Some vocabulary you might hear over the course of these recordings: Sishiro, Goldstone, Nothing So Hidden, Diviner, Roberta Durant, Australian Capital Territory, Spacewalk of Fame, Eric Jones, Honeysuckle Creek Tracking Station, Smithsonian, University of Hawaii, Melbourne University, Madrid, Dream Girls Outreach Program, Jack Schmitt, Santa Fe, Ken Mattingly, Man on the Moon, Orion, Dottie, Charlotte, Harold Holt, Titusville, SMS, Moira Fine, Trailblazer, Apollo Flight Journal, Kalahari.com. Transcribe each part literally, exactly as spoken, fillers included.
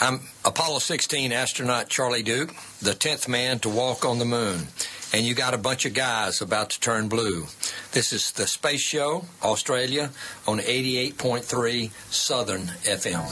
I'm Apollo sixteen astronaut Charlie Duke, the tenth man to walk on the moon. And you got a bunch of guys about to turn blue. This is The Space Show, Australia, on eighty-eight point three Southern F M.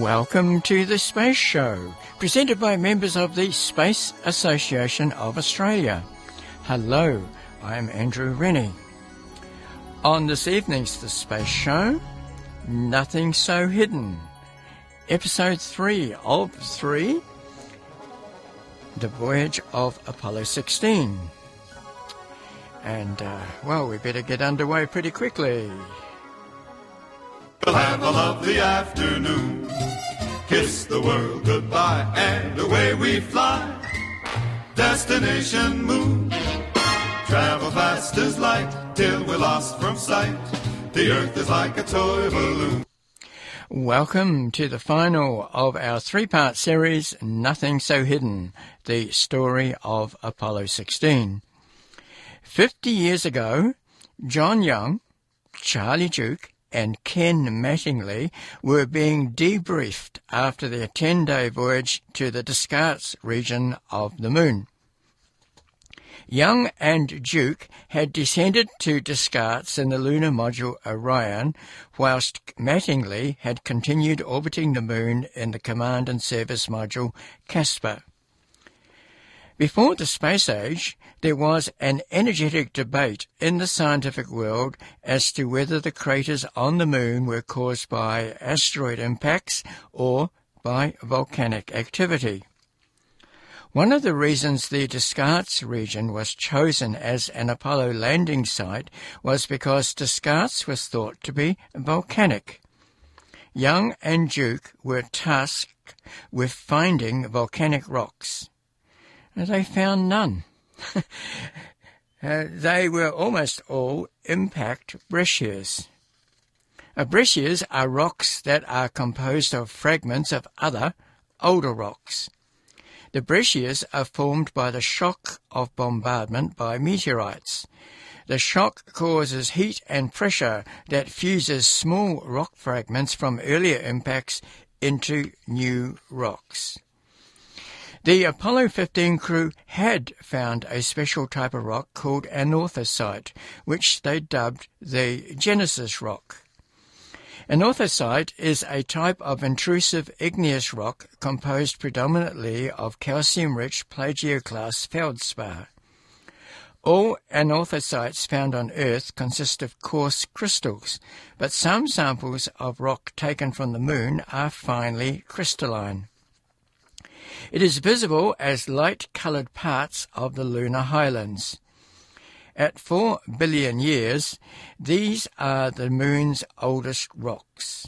Welcome to The Space Show, presented by members of the Space Association of Australia. Hello, I am Andrew Rennie. On this evening's The Space Show, Nothing So Hidden, Episode three of three, The Voyage of Apollo sixteen. And, uh, well, we better get underway pretty quickly. We'll have a lovely afternoon. Kiss the world goodbye and away we fly. Destination moon. Travel fast as light till we're lost from sight. The earth is like a toy balloon. Welcome to the final of our three-part series, Nothing So Hidden, the story of Apollo sixteen. Fifty years ago, John Young, Charlie Duke, and Ken Mattingly were being debriefed after their ten-day voyage to the Descartes region of the Moon. Young and Duke had descended to Descartes in the lunar module Orion, whilst Mattingly had continued orbiting the Moon in the command and service module Casper. Before the space age, there was an energetic debate in the scientific world as to whether the craters on the Moon were caused by asteroid impacts or by volcanic activity. One of the reasons the Descartes region was chosen as an Apollo landing site was because Descartes was thought to be volcanic. Young and Duke were tasked with finding volcanic rocks. They found none. uh, they were almost all impact breccias. Uh, breccias are rocks that are composed of fragments of other, older rocks. The breccias are formed by the shock of bombardment by meteorites. The shock causes heat and pressure that fuses small rock fragments from earlier impacts into new rocks. The Apollo fifteen crew had found a special type of rock called an orthosite, which they dubbed the Genesis Rock. An orthosite is a type of intrusive igneous rock composed predominantly of calcium-rich plagioclase feldspar. All anorthosites found on Earth consist of coarse crystals, but some samples of rock taken from the Moon are finely crystalline. It is visible as light-coloured parts of the lunar highlands. At four billion years, these are the Moon's oldest rocks.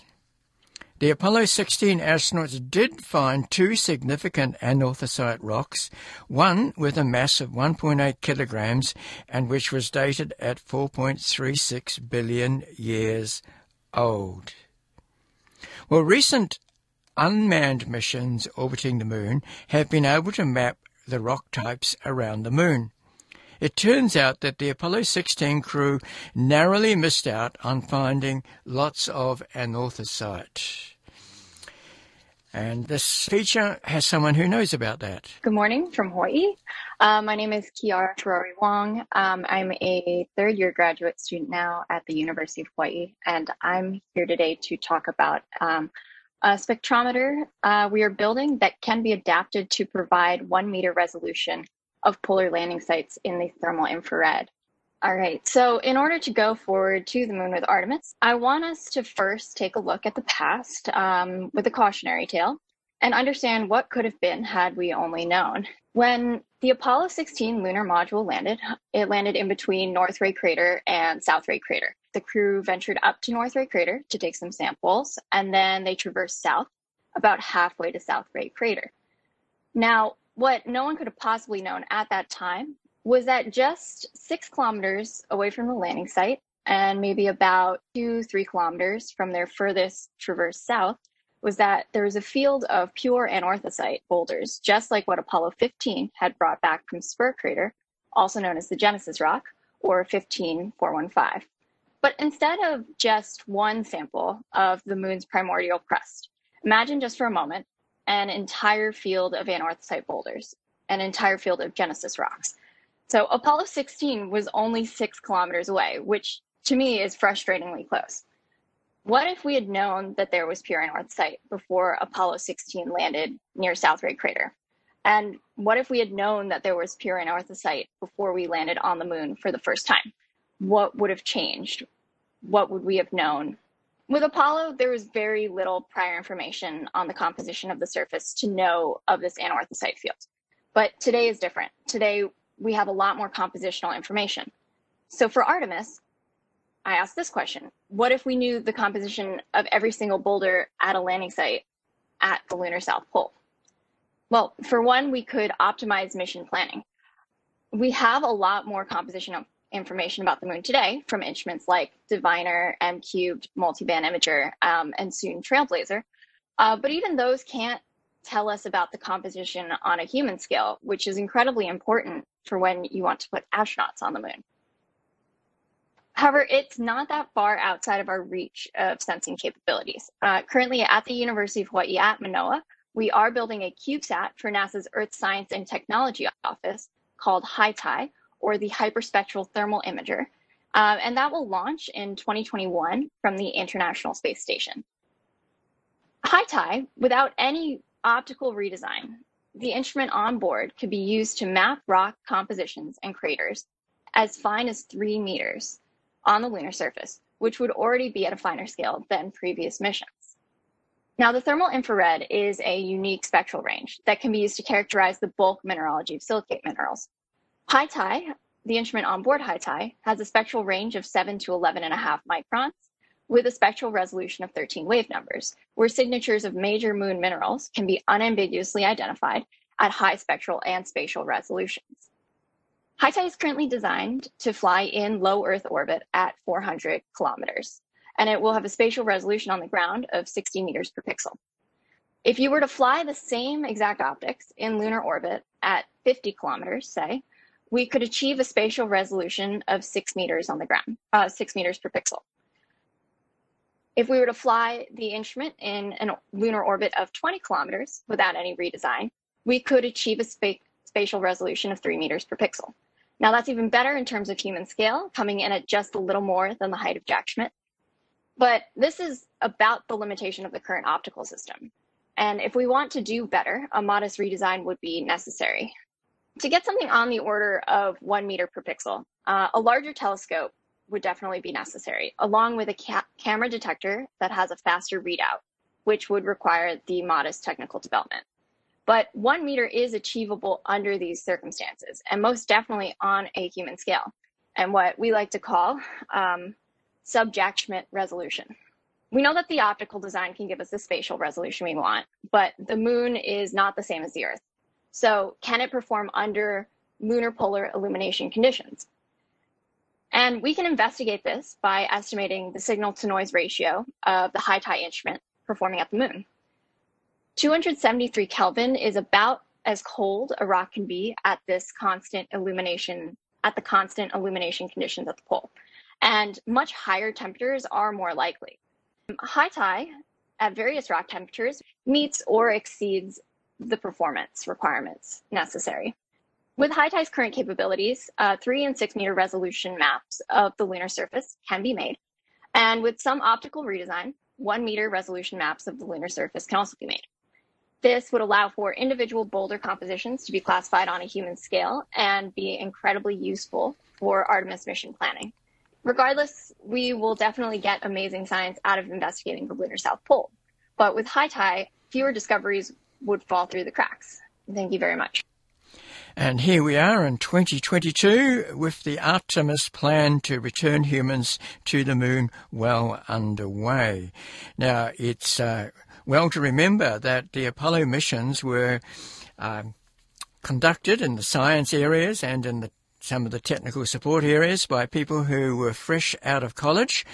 The Apollo sixteen astronauts did find two significant anorthosite rocks, one with a mass of one point eight kilograms and which was dated at four point three six billion years old. Well, recent unmanned missions orbiting the Moon have been able to map the rock types around the Moon. It turns out that the Apollo sixteen crew narrowly missed out on finding lots of anorthosite. And this feature has someone who knows about that. Good morning from Hawaii. Uh, my name is Chiara Ferrari-Wong. Um, I'm a third-year graduate student now at the University of Hawaii, and I'm here today to talk about um, A spectrometer uh, we are building that can be adapted to provide one meter resolution of polar landing sites in the thermal infrared. All right, so in order to go forward to the Moon with Artemis, I want us to first take a look at the past um, with a cautionary tale and understand what could have been had we only known. When the Apollo sixteen lunar module landed, it landed in between North Ray Crater and South Ray Crater. the crew ventured up to North Ray Crater to take some samples, and then they traversed south, about halfway to South Ray Crater. Now, what no one could have possibly known at that time was that just six kilometers away from the landing site, and maybe about two, three kilometers from their furthest traverse south, was that there was a field of pure anorthosite boulders, just like what Apollo fifteen had brought back from Spur Crater, also known as the Genesis Rock, or fifteen four fifteen. But instead of just one sample of the moon's primordial crust, imagine just for a moment an entire field of anorthosite boulders, an entire field of Genesis rocks. So Apollo sixteen was only six kilometers away, which to me is frustratingly close. What if we had known that there was pure anorthosite before Apollo sixteen landed near South Ray Crater? And what if we had known that there was pure anorthosite before we landed on the moon for the first time? What would have changed? What would we have known? With Apollo, there was very little prior information on the composition of the surface to know of this anorthosite field. But today is different. Today, we have a lot more compositional information. So for Artemis, I asked this question. What if we knew the composition of every single boulder at a landing site at the lunar South Pole? Well, for one, we could optimize mission planning. We have a lot more composition information about the moon today from instruments like Diviner, M cubed, Multiband Imager, um, and soon Trailblazer. Uh, but even those can't tell us about the composition on a human scale, which is incredibly important for when you want to put astronauts on the moon. However, it's not that far outside of our reach of sensing capabilities. Uh, currently at the University of Hawaii at Manoa, we are building a CubeSat for NASA's Earth Science and Technology Office called HiTi, or the Hyperspectral Thermal Imager, uh, and that will launch in twenty twenty-one from the International Space Station. HiTi, without any optical redesign, the instrument on board could be used to map rock compositions and craters as fine as three meters on the lunar surface, which would already be at a finer scale than previous missions. Now, the thermal infrared is a unique spectral range that can be used to characterize the bulk mineralogy of silicate minerals. HiTi, the instrument on board HiTi, has a spectral range of seven to eleven and a half microns with a spectral resolution of thirteen wave numbers, where signatures of major moon minerals can be unambiguously identified at high spectral and spatial resolutions. HiTi is currently designed to fly in low Earth orbit at four hundred kilometers, and it will have a spatial resolution on the ground of sixty meters per pixel. If you were to fly the same exact optics in lunar orbit at fifty kilometers, say, we could achieve a spatial resolution of six meters on the ground, uh, six meters per pixel. If we were to fly the instrument in a lunar orbit of twenty kilometers without any redesign, we could achieve a spa- spatial resolution of three meters per pixel. Now that's even better in terms of human scale, coming in at just a little more than the height of Jack Schmitt. But this is about the limitation of the current optical system. And if we want to do better, a modest redesign would be necessary. To get something on the order of one meter per pixel, uh, a larger telescope would definitely be necessary, along with a ca- camera detector that has a faster readout, which would require the modest technical development. But one meter is achievable under these circumstances, and most definitely on a human scale, and what we like to call um, sub-Jack Schmitt resolution. We know that the optical design can give us the spatial resolution we want, but the moon is not the same as the Earth. So can it perform under lunar polar illumination conditions? And we can investigate this by estimating the signal-to-noise ratio of the HiTi instrument performing at the moon. two hundred seventy-three Kelvin is about as cold a rock can be at this constant illumination, at the constant illumination conditions at the pole. And much higher temperatures are more likely. HiTi at various rock temperatures meets or exceeds the performance requirements necessary. With HiTi's current capabilities, uh, three and six meter resolution maps of the lunar surface can be made. And with some optical redesign, one meter resolution maps of the lunar surface can also be made. This would allow for individual boulder compositions to be classified on a human scale and be incredibly useful for Artemis mission planning. Regardless, we will definitely get amazing science out of investigating the lunar South Pole. But with HiTi, fewer discoveries would fall through the cracks. Thank you very much. And here we are in twenty twenty-two with the Artemis plan to return humans to the moon well underway. Now, it's uh, well to remember that the Apollo missions were uh, conducted in the science areas and in the, some of the technical support areas by people who were fresh out of college.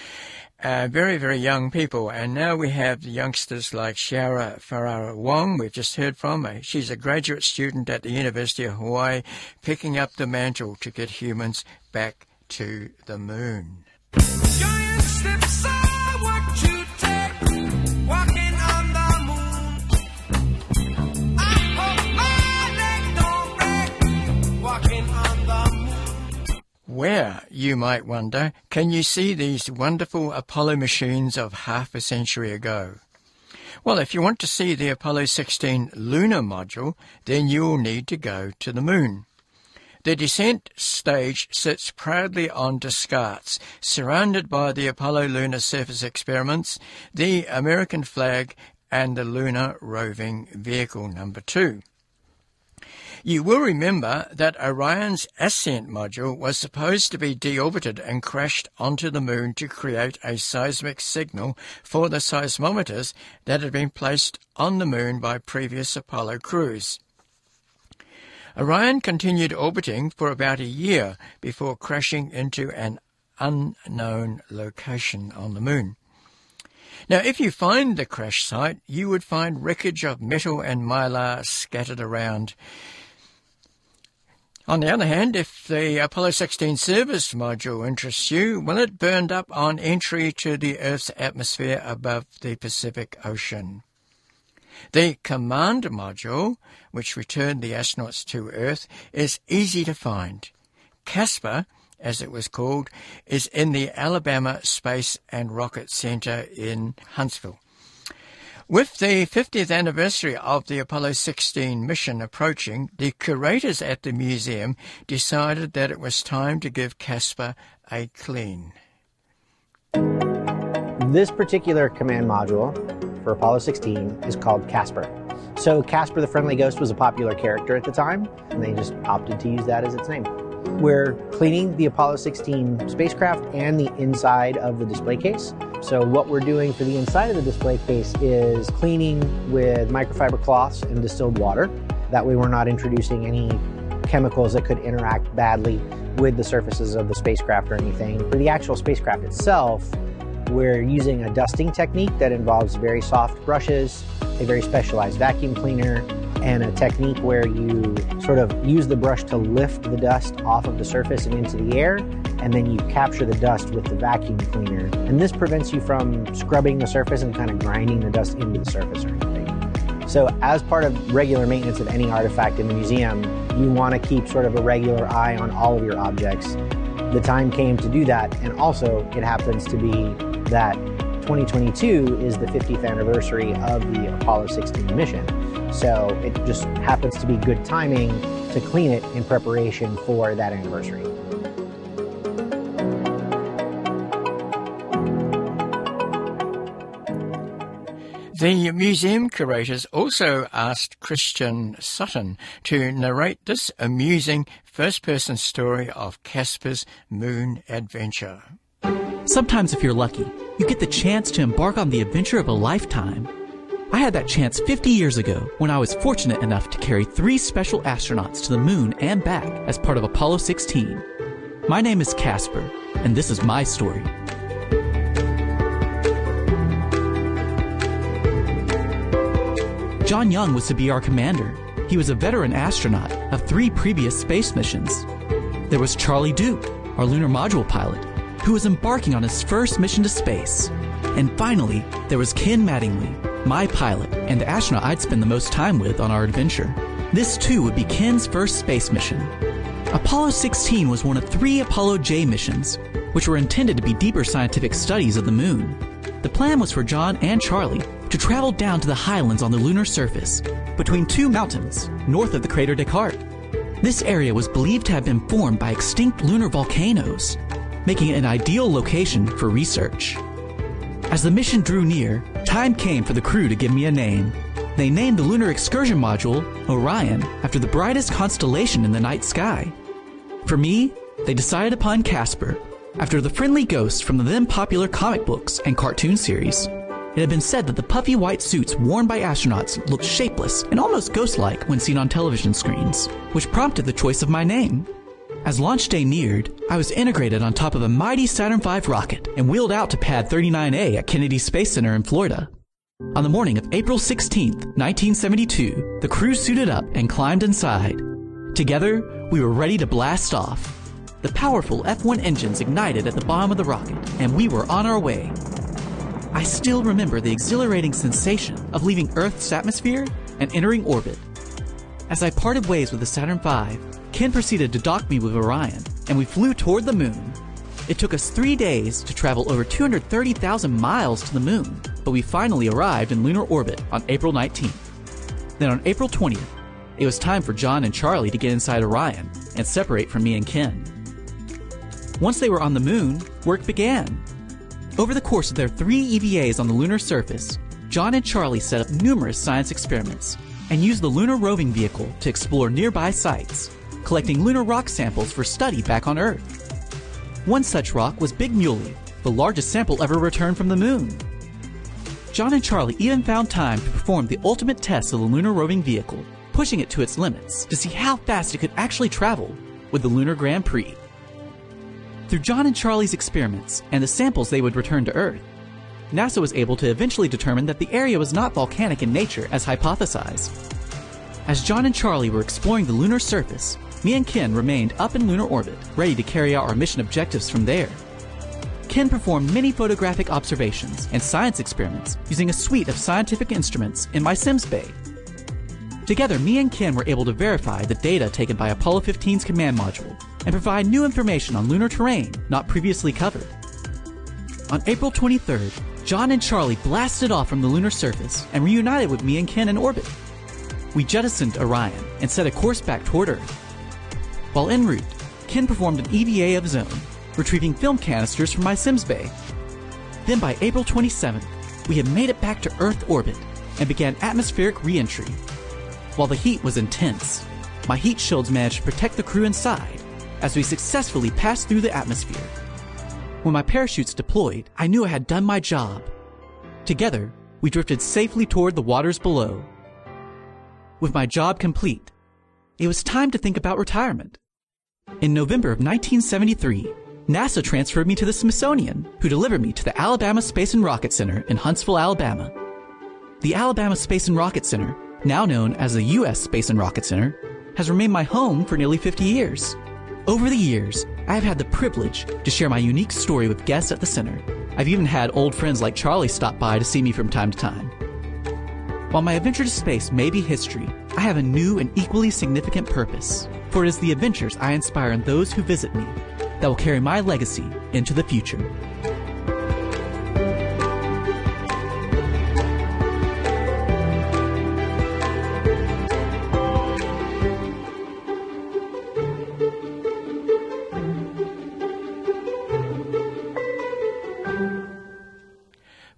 Uh, very, very young people. And now we have the youngsters like Chiara Ferrari-Wong, we've just heard from. She's a graduate student at the University of Hawaii, picking up the mantle to get humans back to the moon. Giant steps are what you take, walking on the moon. I hope my leg don't break, walking on the moon. Where, you might wonder, can you see these wonderful Apollo machines of half a century ago? Well, if you want to see the Apollo sixteen lunar module, then you'll need to go to the moon. The descent stage sits proudly on Descartes, surrounded by the Apollo Lunar Surface Experiments, the American flag, and the Lunar Roving Vehicle number two. You will remember that Orion's ascent module was supposed to be deorbited and crashed onto the moon to create a seismic signal for the seismometers that had been placed on the moon by previous Apollo crews. Orion continued orbiting for about a year before crashing into an unknown location on the moon. Now, if you find the crash site, you would find wreckage of metal and mylar scattered around. On the other hand, if the Apollo sixteen service module interests you, well, it burned up on entry to the Earth's atmosphere above the Pacific Ocean. The command module, which returned the astronauts to Earth, is easy to find. Casper, as it was called, is in the Alabama Space and Rocket Center in Huntsville. With the fiftieth anniversary of the Apollo sixteen mission approaching, the curators at the museum decided that it was time to give Casper a clean. This particular command module for Apollo sixteen is called Casper. So Casper the Friendly Ghost was a popular character at the time, and they just opted to use that as its name. We're cleaning the Apollo sixteen spacecraft and the inside of the display case. So what we're doing for the inside of the display case is cleaning with microfiber cloths and distilled water. That way we're not introducing any chemicals that could interact badly with the surfaces of the spacecraft or anything. For the actual spacecraft itself, we're using a dusting technique that involves very soft brushes, a very specialized vacuum cleaner, and a technique where you sort of use the brush to lift the dust off of the surface and into the air, and then you capture the dust with the vacuum cleaner. And this prevents you from scrubbing the surface and kind of grinding the dust into the surface or anything. So as part of regular maintenance of any artifact in the museum, you want to keep sort of a regular eye on all of your objects. The time came to do that, and also it happens to be that twenty twenty-two is the fiftieth anniversary of the Apollo sixteen mission. So it just happens to be good timing to clean it in preparation for that anniversary. The museum curators also asked Christian Sutton to narrate this amusing first-person story of Casper's moon adventure. Sometimes if you're lucky, you get the chance to embark on the adventure of a lifetime. I had that chance fifty years ago when I was fortunate enough to carry three special astronauts to the moon and back as part of Apollo sixteen. My name is Casper, and this is my story. John Young was to be our commander. He was a veteran astronaut of three previous space missions. There was Charlie Duke, our lunar module pilot, who was embarking on his first mission to space. And finally, there was Ken Mattingly, my pilot, and the astronaut I'd spend the most time with on our adventure. This too would be Ken's first space mission. Apollo sixteen was one of three Apollo J missions, which were intended to be deeper scientific studies of the moon. The plan was for John and Charlie to travel down to the highlands on the lunar surface, between two mountains, north of the crater Descartes. This area was believed to have been formed by extinct lunar volcanoes, making it an ideal location for research. As the mission drew near, time came for the crew to give me a name. They named the lunar excursion module Orion after the brightest constellation in the night sky. For me, they decided upon Casper, after the friendly ghost from the then popular comic books and cartoon series. It had been said that the puffy white suits worn by astronauts looked shapeless and almost ghost-like when seen on television screens, which prompted the choice of my name. As launch day neared, I was integrated on top of a mighty Saturn five rocket and wheeled out to Pad thirty-nine A at Kennedy Space Center in Florida. On the morning of April sixteenth, nineteen seventy-two, the crew suited up and climbed inside. Together, we were ready to blast off. The powerful F one engines ignited at the bottom of the rocket, and we were on our way. I still remember the exhilarating sensation of leaving Earth's atmosphere and entering orbit. As I parted ways with the Saturn five, Ken proceeded to dock me with Orion, and we flew toward the moon. It took us three days to travel over two hundred thirty thousand miles to the moon, but we finally arrived in lunar orbit on April nineteenth. Then on April twentieth, it was time for John and Charlie to get inside Orion and separate from me and Ken. Once they were on the moon, work began. Over the course of their three E V As on the lunar surface, John and Charlie set up numerous science experiments and used the lunar roving vehicle to explore nearby sites, collecting lunar rock samples for study back on Earth. One such rock was Big Muley, the largest sample ever returned from the moon. John and Charlie even found time to perform the ultimate test of the lunar roving vehicle, pushing it to its limits to see how fast it could actually travel with the Lunar Grand Prix. Through John and Charlie's experiments and the samples they would return to Earth, NASA was able to eventually determine that the area was not volcanic in nature as hypothesized. As John and Charlie were exploring the lunar surface, me and Ken remained up in lunar orbit, ready to carry out our mission objectives from there. Ken performed many photographic observations and science experiments using a suite of scientific instruments in my Sims bay. Together, me and Ken were able to verify the data taken by Apollo fifteen's command module and provide new information on lunar terrain not previously covered. On April twenty-third, John and Charlie blasted off from the lunar surface and reunited with me and Ken in orbit. We jettisoned Orion and set a course back toward Earth. While en route, Ken performed an E V A of his own, retrieving film canisters from my Sims bay. Then by April twenty-seventh, we had made it back to Earth orbit and began atmospheric re-entry. While the heat was intense, my heat shields managed to protect the crew inside, as we successfully passed through the atmosphere. When my parachutes deployed, I knew I had done my job. Together, we drifted safely toward the waters below. With my job complete, it was time to think about retirement. In November of nineteen seventy-three, NASA transferred me to the Smithsonian, who delivered me to the Alabama Space and Rocket Center in Huntsville, Alabama. The Alabama Space and Rocket Center, now known as the U S Space and Rocket Center, has remained my home for nearly fifty years. Over the years, I have had the privilege to share my unique story with guests at the center. I've even had old friends like Charlie stop by to see me from time to time. While my adventure to space may be history, I have a new and equally significant purpose, for it is the adventures I inspire in those who visit me that will carry my legacy into the future.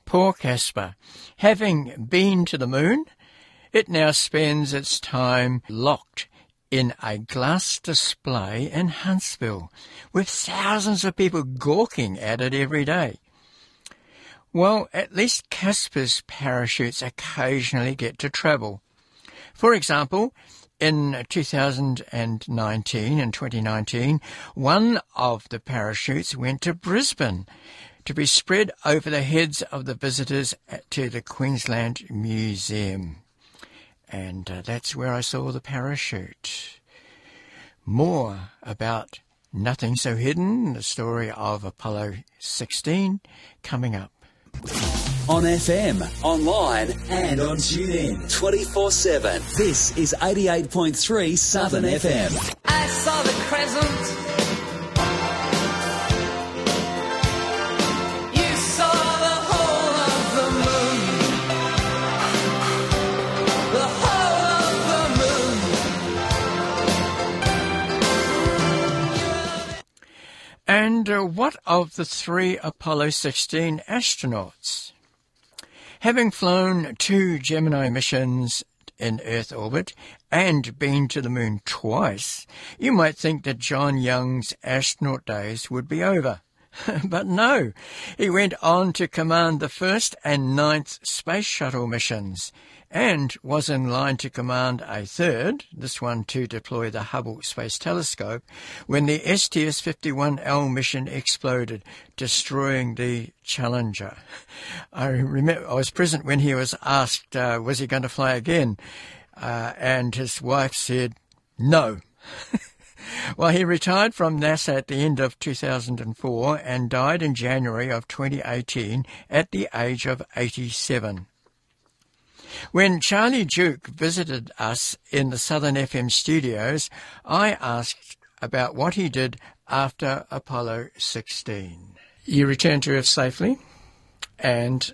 Poor Casper. Having been to the moon, it now spends its time locked in a glass display in Huntsville, with thousands of people gawking at it every day. Well, at least Casper's parachutes occasionally get to travel. For example, in two thousand nineteen, in twenty nineteen, one of the parachutes went to Brisbane, to be spread over the heads of the visitors to the Queensland Museum. And uh, that's where I saw the parachute. More about Nothing So Hidden, the story of Apollo sixteen, coming up. On F M, online and on TuneIn, twenty-four seven. This is eighty-eight point three Southern F M. I saw the crescent. And uh, what of the three Apollo sixteen astronauts? Having flown two Gemini missions in Earth orbit and been to the Moon twice, you might think that John Young's astronaut days would be over. But no, he went on to command the first and ninth Space Shuttle missions and was in line to command a third, this one to deploy the Hubble Space Telescope, when the S T S fifty-one L mission exploded, destroying the Challenger. I remember I was present when he was asked, uh, was he going to fly again? Uh, and his wife said, no. Well, he retired from NASA at the end of two thousand four and died in January of twenty eighteen at the age of eighty-seven. When Charlie Duke visited us in the Southern F M studios, I asked about what he did after Apollo sixteen. You returned to Earth safely and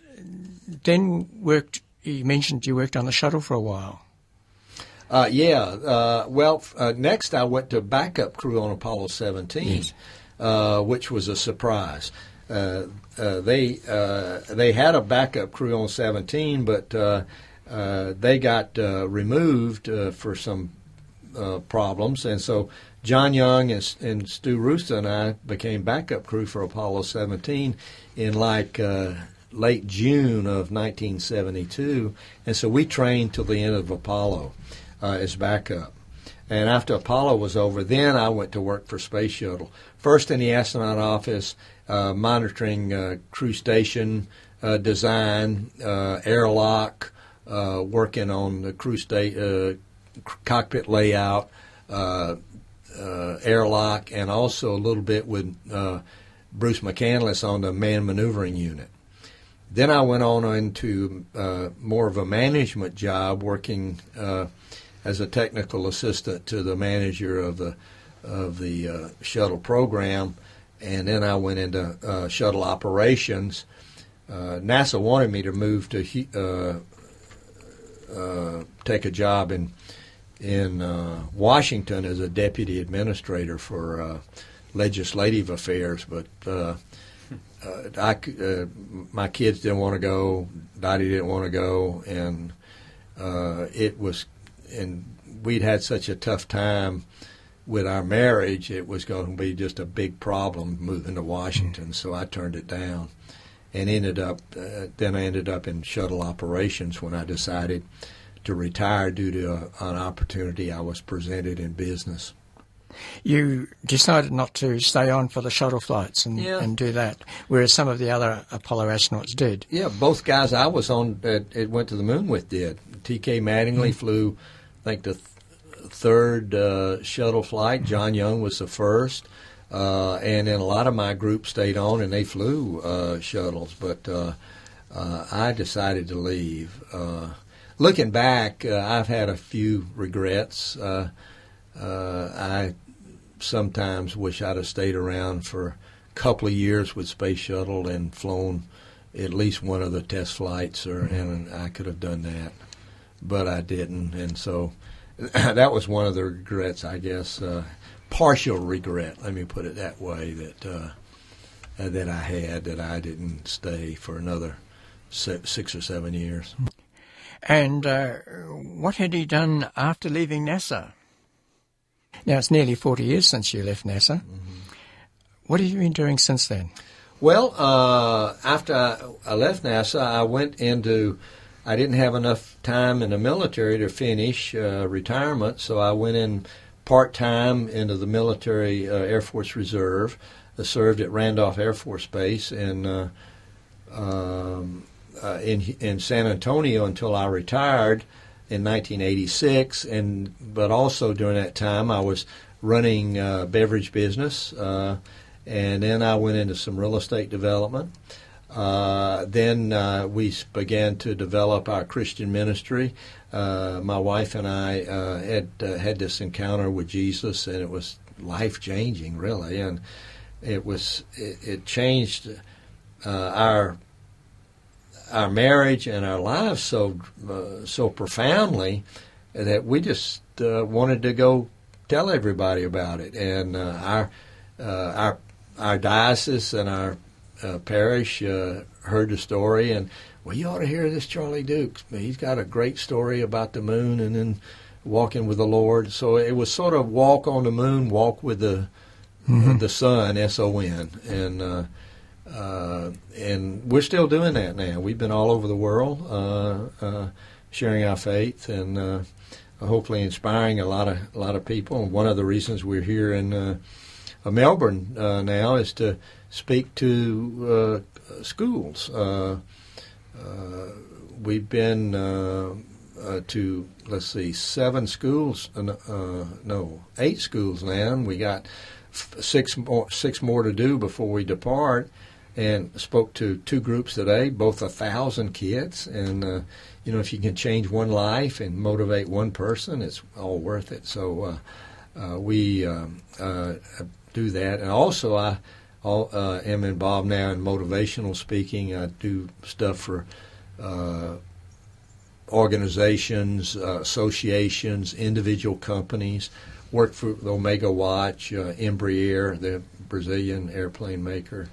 then worked, you mentioned you worked on the shuttle for a while. Uh, yeah, uh, well, uh, next I went to backup crew on Apollo seventeen, yes. uh, which was a surprise. Uh, uh, they uh, they had a backup crew on seventeen, but uh, uh, they got uh, removed uh, for some uh, problems, and so John Young and, and Stu Rooster and I became backup crew for Apollo seventeen in like uh, late June of nineteen seventy-two, and so we trained till the end of Apollo. Uh, as backup. And after Apollo was over, then I went to work for Space Shuttle. First in the astronaut office, uh, monitoring uh, crew station uh, design, uh, airlock, uh, working on the crew state, uh, cockpit layout, uh, uh, airlock, and also a little bit with uh, Bruce McCandless on the manned maneuvering unit. Then I went on into uh, more of a management job, working uh, as a technical assistant to the manager of the of the uh, shuttle program, and then I went into uh, shuttle operations. Uh, NASA wanted me to move to uh, uh, take a job in in uh, Washington as a deputy administrator for uh, legislative affairs, but uh, uh, I uh, my kids didn't want to go, Dottie didn't want to go, and uh, it was. And we'd had such a tough time with our marriage, it was going to be just a big problem moving to Washington, mm-hmm. So I turned it down and ended up, uh, then I ended up in shuttle operations when I decided to retire due to a, an opportunity I was presented in business. You decided not to stay on for the shuttle flights and, yeah. and do that, whereas some of the other Apollo astronauts did. Yeah, both guys I was on that it went to the moon with did. T K Mattingly mm-hmm. flew, I think, the th third uh, shuttle flight. John Young was the first. Uh, and then a lot of my group stayed on, and they flew uh, shuttles. But uh, uh, I decided to leave. Uh, looking back, uh, I've had a few regrets. Uh, uh, I sometimes wish I'd have stayed around for a couple of years with Space Shuttle and flown at least one of the test flights, or mm-hmm. and I could have done that. But I didn't, and so that was one of the regrets, I guess, uh, partial regret, let me put it that way, that uh, that I had, that I didn't stay for another six or seven years. And uh, what had he done after leaving NASA? Now, it's nearly forty years since you left NASA. Mm-hmm. What have you been doing since then? Well, uh, after I left NASA, I went into... I didn't have enough time in the military to finish uh, retirement, so I went in part-time into the military uh, Air Force Reserve. I served at Randolph Air Force Base in, uh, um, uh, in, in San Antonio until I retired in nineteen eighty-six, and but also during that time I was running a beverage business, uh, and then I went into some real estate development. Uh, then uh, we began to develop our Christian ministry. Uh, my wife and I uh, had uh, had this encounter with Jesus, and it was life-changing, really. And it was it, it changed uh, our our marriage and our lives so uh, so profoundly that we just uh, wanted to go tell everybody about it. And uh, our uh, our our diocese and our uh, Parrish uh, heard the story, and, well, you ought to hear this Charlie Duke. He's got a great story about the moon and then walking with the Lord. So it was sort of walk on the moon, walk with the mm-hmm. uh, the sun, S O N. And uh, uh, and we're still doing that now. We've been all over the world uh, uh, sharing our faith and uh, hopefully inspiring a lot of a lot of people. And one of the reasons we're here in uh, Melbourne uh, now is to speak to uh, schools. Uh, uh, we've been uh, uh, to, let's see, seven schools, uh, uh, no, eight schools now, and we got f six more, six more to do before we depart. And spoke to two groups today, both a thousand kids, and uh, you know, if you can change one life and motivate one person, it's all worth it. So. Uh, Uh, we uh, uh, do that, and also I uh, am involved now in motivational speaking. I do stuff for uh, organizations, uh, associations, individual companies. Work for the Omega Watch, uh, Embraer, the Brazilian airplane maker,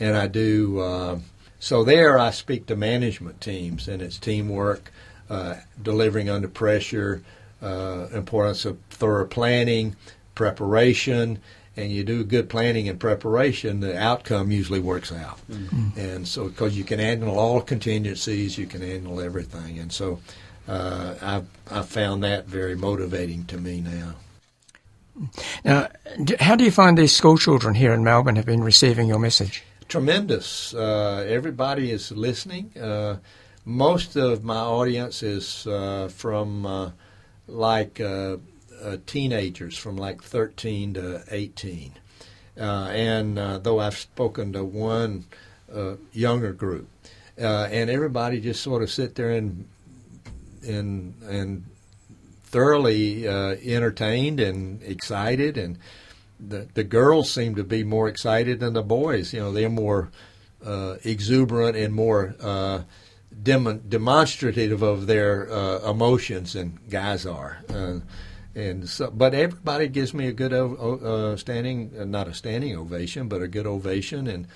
and I do. Uh, so there, I speak to management teams, and it's teamwork, uh, delivering under pressure. Uh, importance of thorough planning, preparation, and you do good planning and preparation, the outcome usually works out. Mm-hmm. And so, because you can handle all contingencies, you can handle everything. And so uh, I've, I've found that very motivating to me now. Now, how do you find these school children here in Melbourne have been receiving your message? Tremendous. Uh, everybody is listening. Uh, most of my audience is uh, from... Uh, like uh, uh, teenagers from like thirteen to eighteen. Uh, and uh, though I've spoken to one uh, younger group, uh, and everybody just sort of sit there and, and, and thoroughly uh, entertained and excited. And the, the girls seem to be more excited than the boys. You know, they're more uh, exuberant and more uh, Dem demonstrative of their uh, emotions, and guys are, uh, and so. But everybody gives me a good o uh, standing, uh, not a standing ovation, but a good ovation, and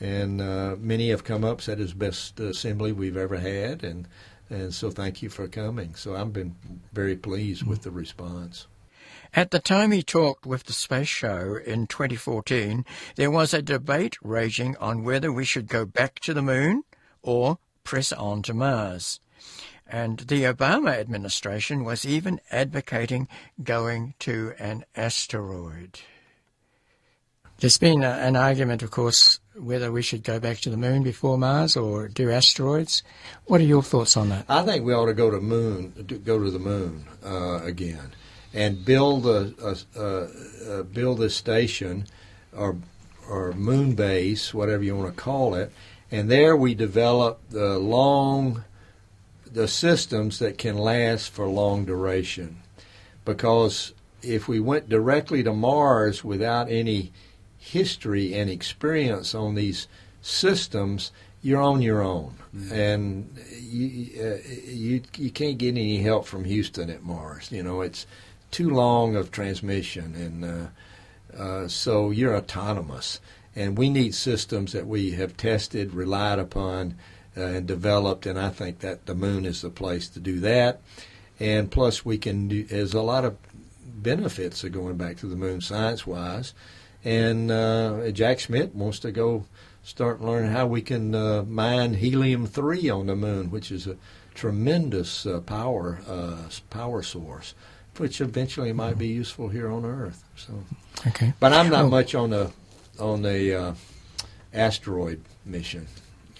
and uh, many have come up, said it's the best assembly we've ever had, and and so thank you for coming. So I've been very pleased with the response. At the time he talked with the space show in twenty fourteen, there was a debate raging on whether we should go back to the moon or press on to Mars, and the Obama administration was even advocating going to an asteroid. There's been a, an argument, of course, whether we should go back to the moon before Mars or do asteroids. What are your thoughts on that? I think we ought to go to moon, to go to the moon uh, again, and build a, a, a build a station or or moon base, whatever you want to call it. And there we develop the long, the systems that can last for long duration. Because if we went directly to Mars without any history and experience on these systems, you're on your own. Mm-hmm. And you, uh, you, you can't get any help from Houston at Mars. You know, it's too long of transmission. And uh, uh, so you're autonomous. And we need systems that we have tested, relied upon, uh, and developed. And I think that the moon is the place to do that. And plus, we can do, there's a lot of benefits of going back to the moon science-wise. And uh, Jack Schmitt wants to go start learning how we can uh, mine helium three on the moon, which is a tremendous uh, power uh, power source, which eventually might be useful here on Earth. So, okay. But I'm not oh. much on the on the uh, asteroid mission.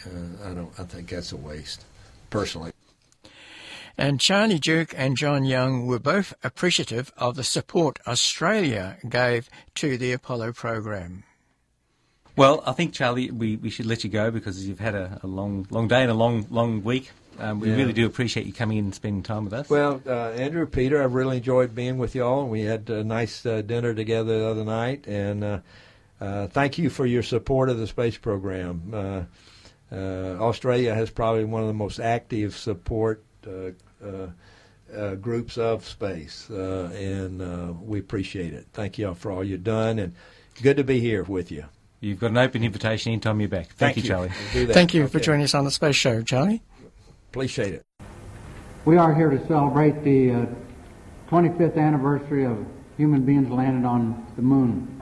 Uh, I don't. I think that's a waste, personally. And Charlie Duke and John Young were both appreciative of the support Australia gave to the Apollo program. Well, I think, Charlie, we, we should let you go because you've had a, a long long day and a long, long week. Um, we yeah. really do appreciate you coming in and spending time with us. Well, uh, Andrew, Peter, I've really enjoyed being with you all. We had a nice uh, dinner together the other night, and... Uh, Uh, thank you for your support of the space program. Uh, uh, Australia has probably one of the most active support uh, uh, uh, groups of space, uh, and uh, we appreciate it. Thank you all for all you've done, and good to be here with you. You've got an open invitation anytime you're back. Thank, Thank you, you, Charlie. We'll Thank you okay. for joining us on the Space Show, Charlie. Appreciate it. We are here to celebrate the uh, twenty-fifth anniversary of human beings landed on the moon.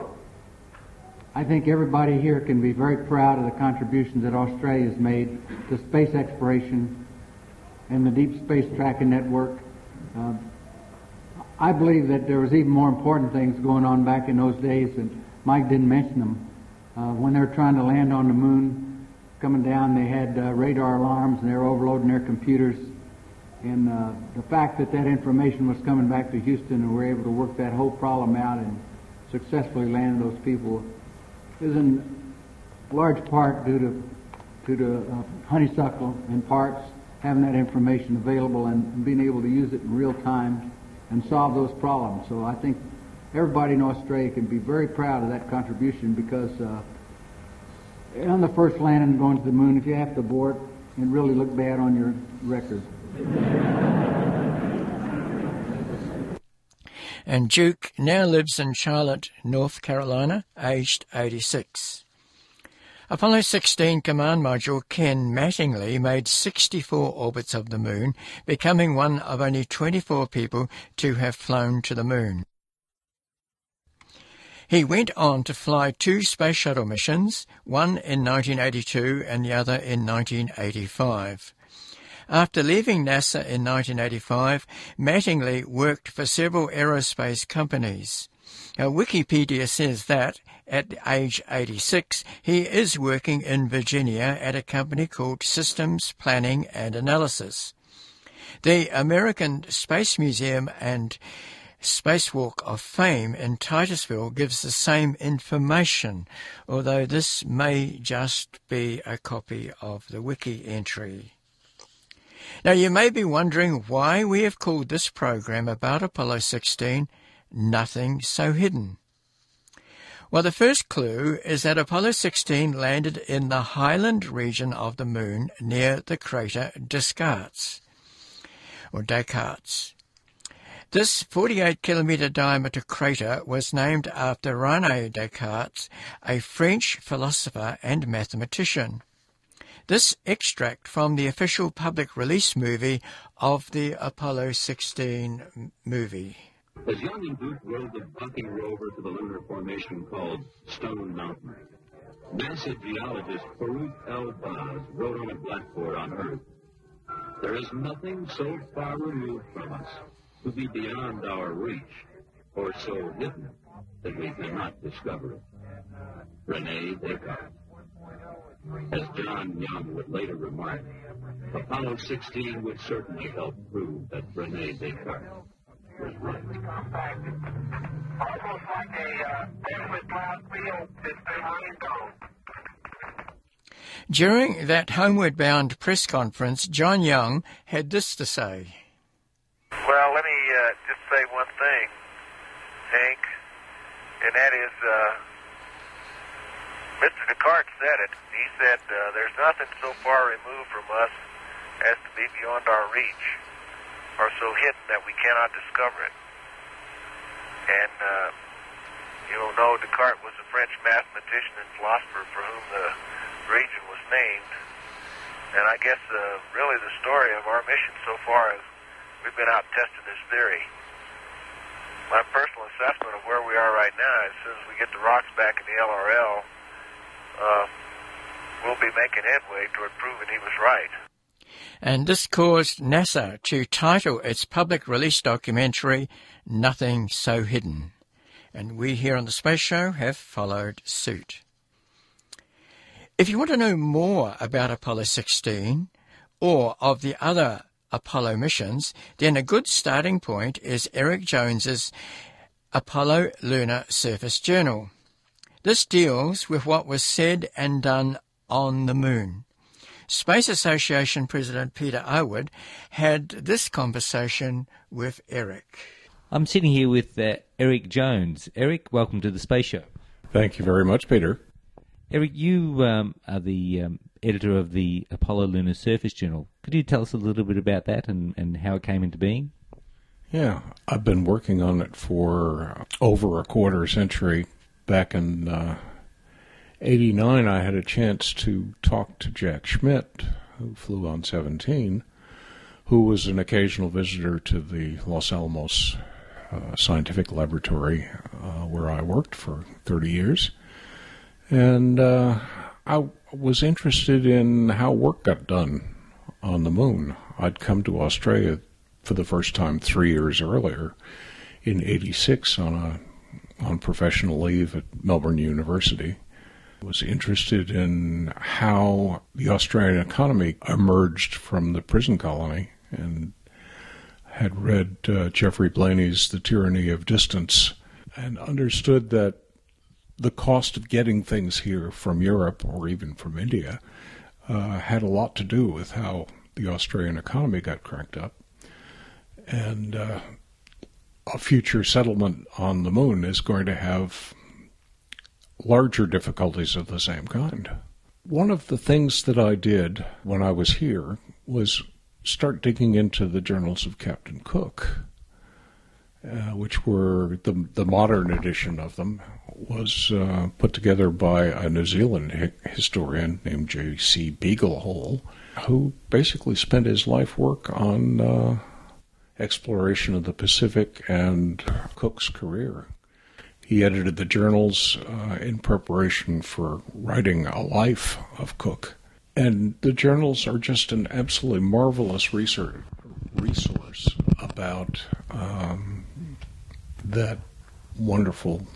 I think everybody here can be very proud of the contributions that Australia's made to space exploration and the deep space tracking network. Uh, I believe that there was even more important things going on back in those days, and Mike didn't mention them. Uh, when they were trying to land on the moon, coming down, they had uh, radar alarms, and they were overloading their computers. And uh, the fact that that information was coming back to Houston, and we were able to work that whole problem out and successfully land those people, is in large part due to to the uh, Honeysuckle and parts having that information available and being able to use it in real time and solve those problems. So I think everybody in Australia can be very proud of that contribution, because uh, on the first landing going to the moon, if you have to abort, it really looked bad on your record. And Duke now lives in Charlotte, North Carolina, aged eighty-six. Apollo sixteen command module Ken Mattingly made sixty-four orbits of the moon, becoming one of only twenty-four people to have flown to the moon. He went on to fly two space shuttle missions, one in nineteen eighty-two and the other in nineteen eighty-five. After leaving NASA in nineteen eighty-five, Mattingly worked for several aerospace companies. Now, Wikipedia says that, at age eighty-six, he is working in Virginia at a company called Systems Planning and Analysis. The American Space Museum and Spacewalk of Fame in Titusville gives the same information, although this may just be a copy of the wiki entry. Now, you may be wondering why we have called this program about Apollo sixteen Nothing So Hidden. Well, the first clue is that Apollo sixteen landed in the highland region of the moon near the crater Descartes, or Descartes. This forty-eight kilometre diameter crater was named after Rene Descartes, a French philosopher and mathematician. This extract from the official public release movie of the Apollo sixteen movie. As Young and Duke rode the bucking rover to the lunar formation called Stone Mountain, NASA geologist Farouk El Baz wrote on a blackboard on Earth, "There is nothing so far removed from us to be beyond our reach, or so hidden that we cannot discover it." Rene Descartes. As John Young would later remark, Apollo sixteen would certainly help prove that Rene Descartes was right. Almost like a velvet cloud wheel that's been rainbow. During that homeward-bound press conference, John Young had this to say. Well, let me uh, just say one thing, Hank, and that is... Uh, Mister Descartes said it. He said, uh, there's nothing so far removed from us as to be beyond our reach, or so hidden that we cannot discover it. And uh, you'll know Descartes was a French mathematician and philosopher for whom the region was named. And I guess uh, really the story of our mission so far is we've been out testing this theory. My personal assessment of where we are right now, as soon as we get the rocks back in the L R L, Uh, we'll be making headway toward proving he was right. And this caused NASA to title its public release documentary Nothing So Hidden. And we here on The Space Show have followed suit. If you want to know more about Apollo sixteen or of the other Apollo missions, then a good starting point is Eric Jones's Apollo Lunar Surface Journal. This deals with what was said and done on the moon. Space Association President Peter Arwood had this conversation with Eric. I'm sitting here with uh, Eric Jones. Eric, welcome to the Space Show. Thank you very much, Peter. Eric, you um, are the um, editor of the Apollo Lunar Surface Journal. Could you tell us a little bit about that and, and how it came into being? Yeah, I've been working on it for over a quarter century. Back in uh, eighty-nine, I had a chance to talk to Jack Schmitt, who flew on seventeen, who was an occasional visitor to the Los Alamos uh, Scientific Laboratory, uh, where I worked for thirty years. And uh, I was interested in how work got done on the moon. I'd come to Australia for the first time three years earlier, in eighty-six, on a on professional leave at Melbourne University. I was interested in how the Australian economy emerged from the prison colony, and had read uh, Geoffrey Blaney's The Tyranny of Distance, and understood that the cost of getting things here from Europe or even from India uh, had a lot to do with how the Australian economy got cranked up. And uh, a future settlement on the moon is going to have larger difficulties of the same kind. One of the things that I did when I was here was start digging into the journals of Captain Cook, uh, which were the, the modern edition of them, was uh, put together by a New Zealand hi historian named J C Beaglehole, who basically spent his life work on uh, exploration of the Pacific and Cook's career. He edited the journals uh, in preparation for writing a life of Cook. And the journals are just an absolutely marvelous research resource about um, that wonderful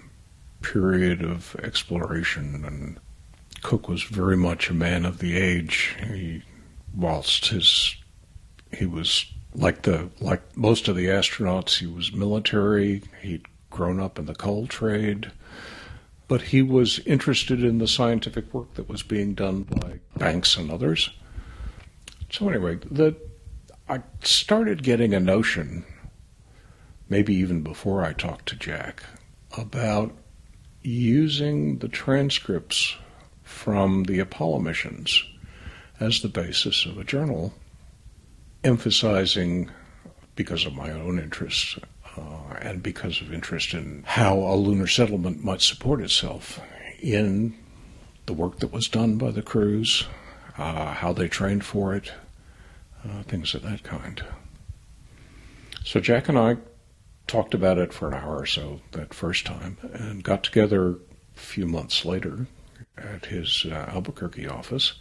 period of exploration. And Cook was very much a man of the age. He, whilst his, he was like the like most of the astronauts, he was military. He'd grown up in the coal trade, but he was interested in the scientific work that was being done by Banks and others. So anyway, the, I started getting a notion, maybe even before I talked to Jack, about using the transcripts from the Apollo missions as the basis of a journal, emphasizing, because of my own interests, Uh, and because of interest in how a lunar settlement might support itself, in the work that was done by the crews, uh, how they trained for it, uh, things of that kind. So Jack and I talked about it for an hour or so that first time, and got together a few months later at his uh, Albuquerque office,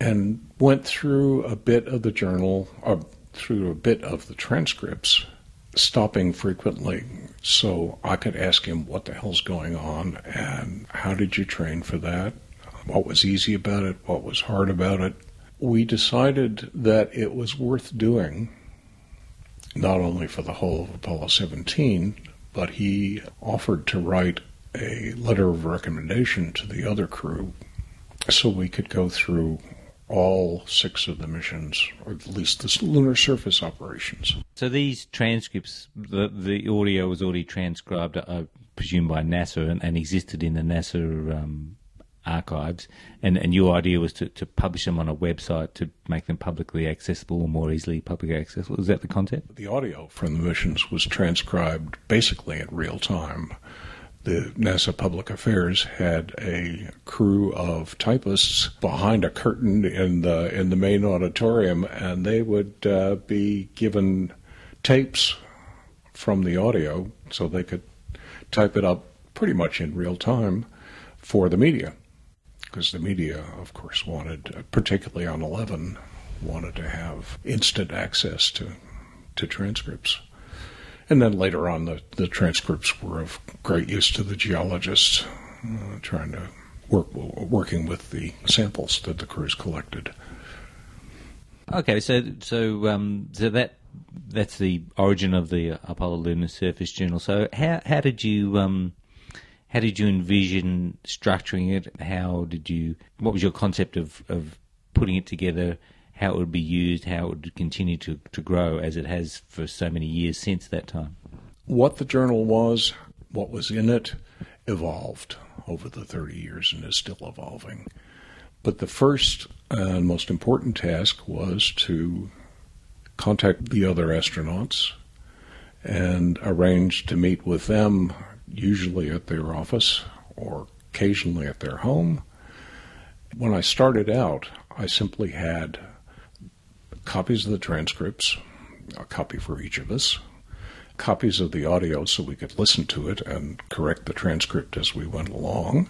and went through a bit of the journal, uh, through a bit of the transcripts, stopping frequently so I could ask him what the hell's going on and how did you train for that, what was easy about it, what was hard about it. We decided that it was worth doing, not only for the whole of Apollo seventeen, but he offered to write a letter of recommendation to the other crew so we could go through all six of the missions, or at least the lunar surface operations. So these transcripts, the, the audio was already transcribed, I presume, by NASA and, and existed in the NASA um, archives, and, and your idea was to, to publish them on a website to make them publicly accessible, or more easily publicly accessible. Is that the concept? The audio from the missions was transcribed basically in real time. The NASA Public Affairs had a crew of typists behind a curtain in the in the main auditorium, and they would uh, be given tapes from the audio so they could type it up pretty much in real time for the media, because the media, of course, wanted, particularly on eleven, wanted to have instant access to to transcripts. And then later on, the, the transcripts were of great use to the geologists, uh, trying to work working with the samples that the crews collected. Okay, so so um, so that that's the origin of the Apollo Lunar Surface Journal. So how how did you um, how did you envision structuring it? How did you? What was your concept of of putting it together? How it would be used, how it would continue to, to grow as it has for so many years since that time? What the journal was, what was in it, evolved over the thirty years and is still evolving. But the first and most important task was to contact the other astronauts and arrange to meet with them, usually at their office or occasionally at their home. When I started out, I simply had copies of the transcripts, a copy for each of us, copies of the audio so we could listen to it and correct the transcript as we went along.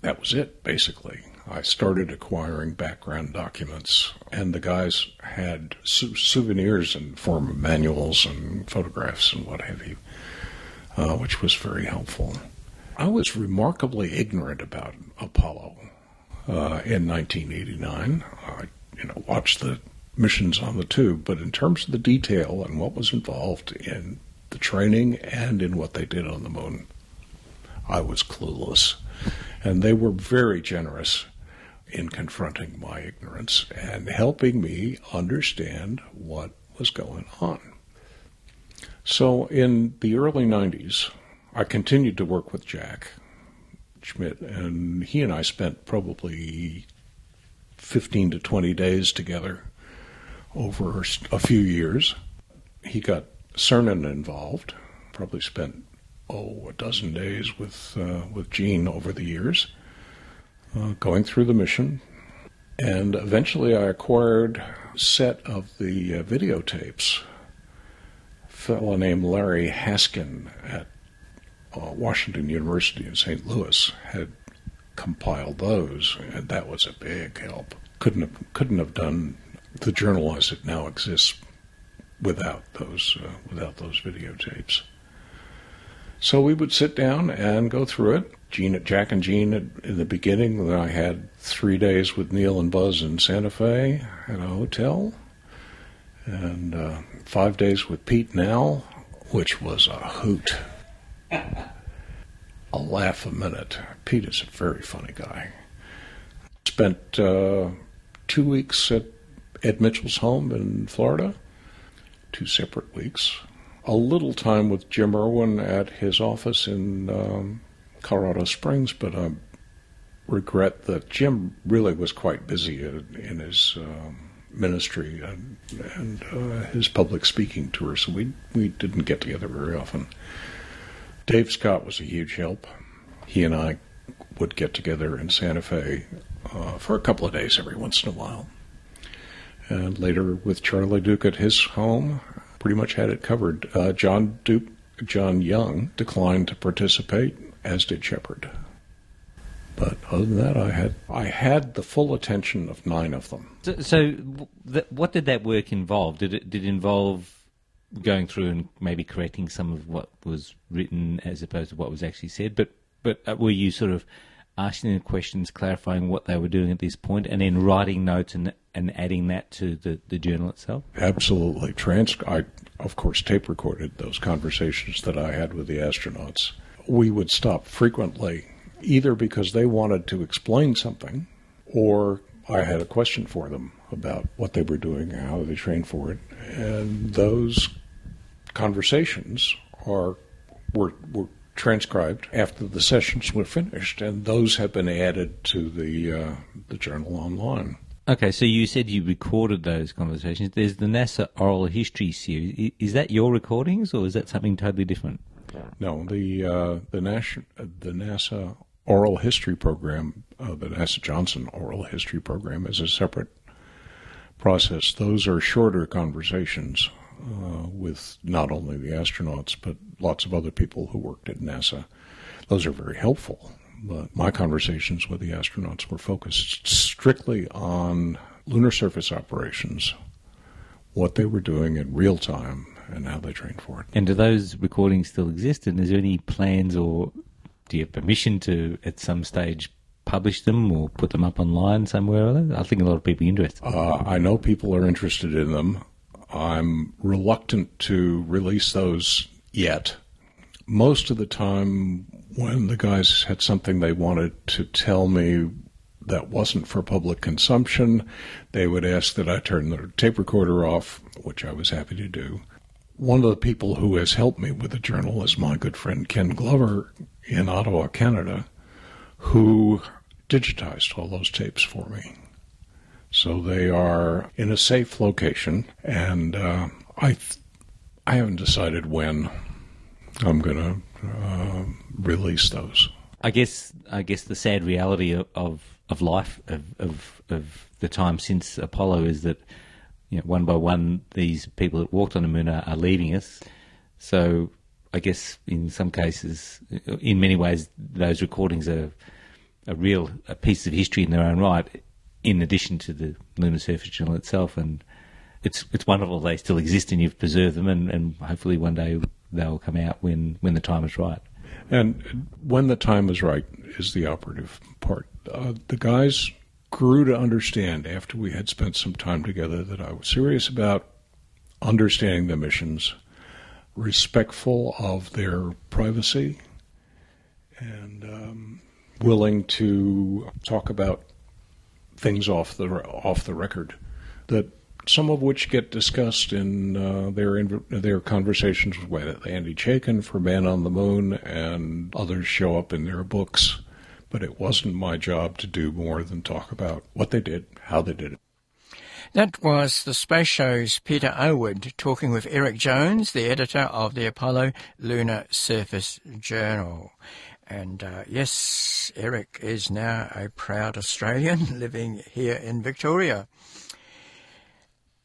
That was it, basically. I started acquiring background documents, and the guys had sou- souvenirs in the form of manuals and photographs and what have you, uh, which was very helpful. I was remarkably ignorant about Apollo uh, in nineteen eighty-nine. I you know, watched the missions on the tube, but in terms of the detail and what was involved in the training and in what they did on the moon, I was clueless. And they were very generous in confronting my ignorance and helping me understand what was going on. So in the early nineties, I continued to work with Jack Schmitt, and he and I spent probably fifteen to twenty days together over a few years. He got Cernan involved, probably spent oh, a dozen days with uh, with Gene over the years, uh, going through the mission. And eventually I acquired a set of the uh, videotapes. A fellow named Larry Haskin at uh, Washington University in Saint Louis had compiled those, and that was a big help. Couldn't have, couldn't have done the journal as it now exists without those uh, without those videotapes. So we would sit down and go through it. Gene, Jack and Gene had, in the beginning, then I had three days with Neil and Buzz in Santa Fe at a hotel, and uh, five days with Pete and Al, which was a hoot. A laugh a minute. Pete is a very funny guy. Spent uh, two weeks at Ed Mitchell's home in Florida, two separate weeks. A little time with Jim Irwin at his office in um, Colorado Springs, but I regret that Jim really was quite busy in, in his um, ministry and, and uh, his public speaking tour, so we, we didn't get together very often. Dave Scott was a huge help. He and I would get together in Santa Fe uh, for a couple of days every once in a while. And later with Charlie Duke at his home, pretty much had it covered. Uh, John Duke, John Young declined to participate, as did Shepard. But other than that, I had I had the full attention of nine of them. So, so th- what did that work involve? Did it did it involve going through and maybe correcting some of what was written as opposed to what was actually said? But but were you sort of asking them questions, clarifying what they were doing at this point, and then writing notes and and adding that to the, the journal itself? Absolutely. Trans- I, of course, tape-recorded those conversations that I had with the astronauts. We would stop frequently, either because they wanted to explain something, or I had a question for them about what they were doing and how they trained for it. And those conversations are were were transcribed after the sessions were finished, and those have been added to the uh, the journal online. Okay, so you said you recorded those conversations. There's the NASA Oral History series. Is that your recordings, or is that something totally different? No, the uh, the, Nash- the NASA Oral History program, uh, the NASA Johnson Oral History program, is a separate process. Those are shorter conversations uh, with not only the astronauts but lots of other people who worked at NASA. Those are very helpful. But my conversations with the astronauts were focused strictly on lunar surface operations, what they were doing in real time, and how they trained for it. And do those recordings still exist? And is there any plans, or do you have permission to, at some stage, publish them or put them up online somewhere or other? I think a lot of people are interested. Uh, I know people are interested in them. I'm reluctant to release those yet. Most of the time, when the guys had something they wanted to tell me that wasn't for public consumption, they would ask that I turn the tape recorder off, which I was happy to do. One of the people who has helped me with the journal is my good friend Ken Glover in Ottawa, Canada, who digitized all those tapes for me. So they are in a safe location, and uh, I, th- I haven't decided when I'm going to Uh, release those. I guess I guess the sad reality of of, of life of, of of the time since Apollo is that, you know, one by one these people that walked on the moon are, are leaving us. So I guess in some cases, in many ways, those recordings are a real a piece of history in their own right, in addition to the Lunar Surface Journal itself. And it's it's wonderful they still exist and you've preserved them, and, and hopefully one day they'll come out when, when the time is right. And when the time is right is the operative part. Uh, the guys grew to understand, after we had spent some time together, that I was serious about understanding the missions, respectful of their privacy, and um, willing to talk about things off the off the record, that some of which get discussed in uh, their in, their conversations with Andy Chaikin for Man on the Moon, and others show up in their books. But it wasn't my job to do more than talk about what they did, how they did it. That was the Space Show's Peter Owood talking with Eric Jones, the editor of the Apollo Lunar Surface Journal. And uh, yes, Eric is now a proud Australian living here in Victoria.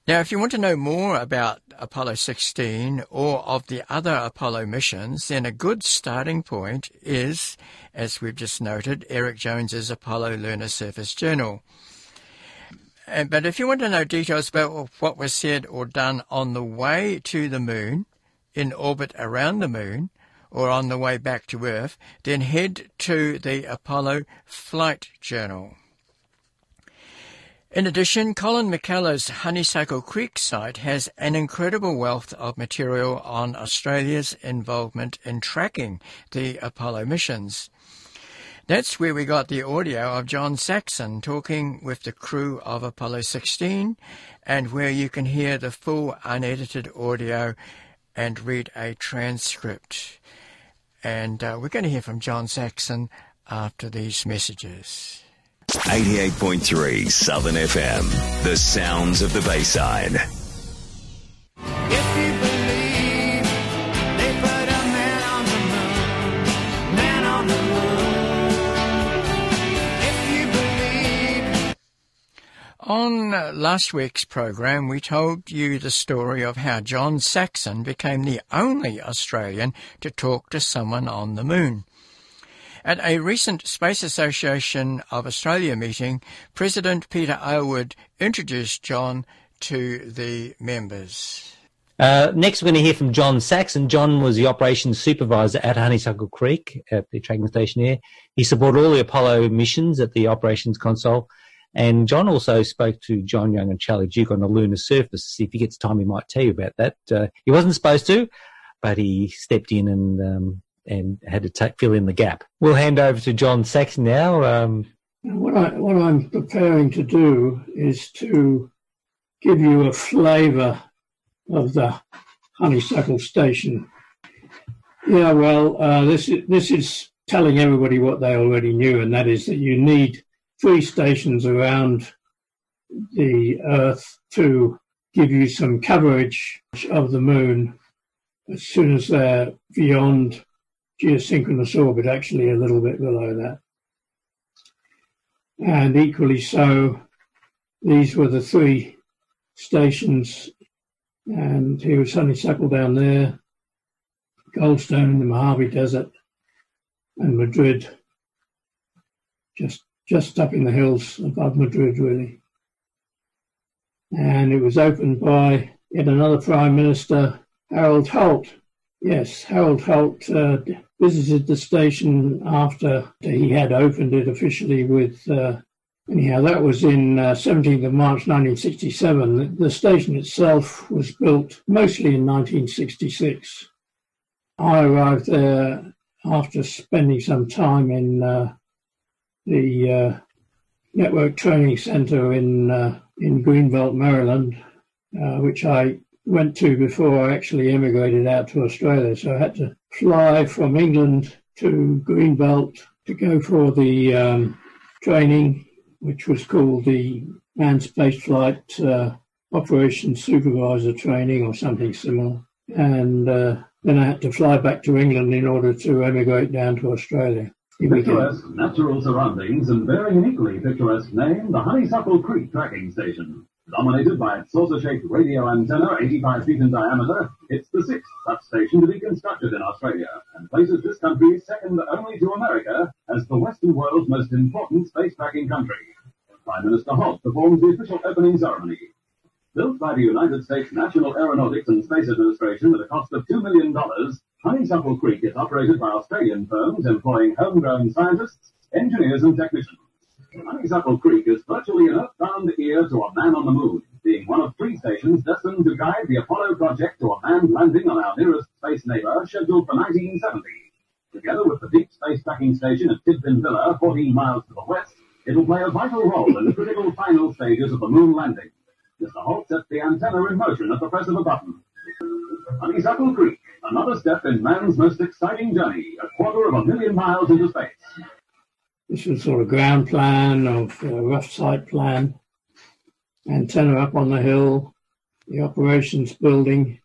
Now, if you want to know more about Apollo sixteen or of the other Apollo missions, then a good starting point is, as we've just noted, Eric Jones's Apollo Lunar Surface Journal. But if you want to know details about what was said or done on the way to the moon, in orbit around the moon, or on the way back to Earth, then head to the Apollo Flight Journal. In addition, Colin McCullough's Honeysuckle Creek site has an incredible wealth of material on Australia's involvement in tracking the Apollo missions. That's where we got the audio of John Saxon talking with the crew of Apollo sixteen, and where you can hear the full unedited audio and read a transcript. And uh, we're going to hear from John Saxon after these messages. eighty-eight point three Southern F M, the sounds of the Bayside. On last week's program, we told you the story of how John Saxon became the only Australian to talk to someone on the moon. At a recent Space Association of Australia meeting, President Peter Owood introduced John to the members. Uh, next, we're going to hear from John Saxon. John was the operations supervisor at Honeysuckle Creek at the tracking station here. He supported all the Apollo missions at the operations console. And John also spoke to John Young and Charlie Duke on the lunar surface. If he gets time, he might tell you about that. Uh, he wasn't supposed to, but he stepped in and um, and had to take, fill in the gap. We'll hand over to John Saxon now. Um, what, I, what I'm preparing to do is to give you a flavour of the Honeysuckle Station. Yeah, well, uh, this is, this is telling everybody what they already knew, and that is that you need three stations around the Earth to give you some coverage of the moon as soon as they're beyond geosynchronous orbit, actually a little bit below that. And equally so, these were the three stations, and here was Honeysuckle down there, Goldstone in the Mojave Desert, and Madrid just just up in the hills above Madrid, really. And it was opened by yet another Prime Minister, Harold Holt. Yes, Harold Holt uh, visited the station after he had opened it officially with, uh, anyhow, that was in uh, seventeenth of March nineteen sixty-seven. The station itself was built mostly in nineteen sixty-six. I arrived there after spending some time in uh, the uh, Network Training Center in uh, in Greenbelt, Maryland, uh, which I went to before I actually emigrated out to Australia. So I had to fly from England to Greenbelt to go for the um, training, which was called the Manned Spaceflight uh, Operations Supervisor Training or something similar. And uh, then I had to fly back to England in order to emigrate down to Australia. Picturesque can... natural surroundings and very uniquely picturesque name, the Honeysuckle Creek Tracking Station. Dominated by its saucer-shaped radio antenna, eighty-five feet in diameter, it's the sixth such station to be constructed in Australia, and places this country second only to America as the Western world's most important space tracking country. Prime Minister Holt performs the official opening ceremony. Built by the United States National Aeronautics and Space Administration at a cost of two million dollars, Honeysuckle Creek is operated by Australian firms employing homegrown scientists, engineers, and technicians. Honeysuckle Creek is virtually an earthbound ear to a man on the moon, being one of three stations destined to guide the Apollo project to a manned landing on our nearest space neighbor, scheduled for nineteen seventy. Together with the deep space tracking station at Tidbinbilla, fourteen miles to the west, it'll play a vital role in the critical final stages of the moon landing. Mister Holt sets the antenna in motion at the press of a button. Honeysuckle Creek, another step in man's most exciting journey, a quarter of a million miles into space. This is sort of ground plan of uh, rough site plan, antenna up on the hill, the operations building,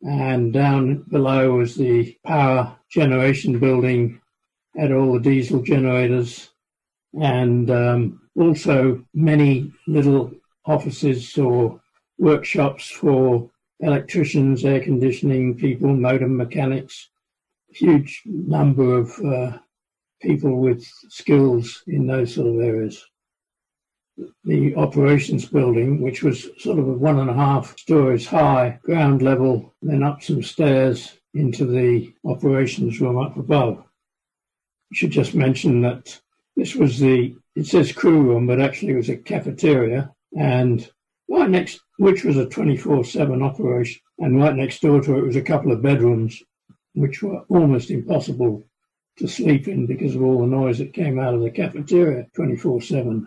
and down below was the power generation building, had all the diesel generators, and um, also many little offices or workshops for electricians, air conditioning people, modem mechanics, huge number of uh, people with skills in those sort of areas. The operations building, which was sort of a one and a half stories high, ground level, then up some stairs into the operations room up above. I should just mention that this was the, it says crew room, but actually it was a cafeteria, and right next, which was a twenty-four seven operation, and right next door to it was a couple of bedrooms, which were almost impossible to sleep in because of all the noise that came out of the cafeteria twenty-four seven.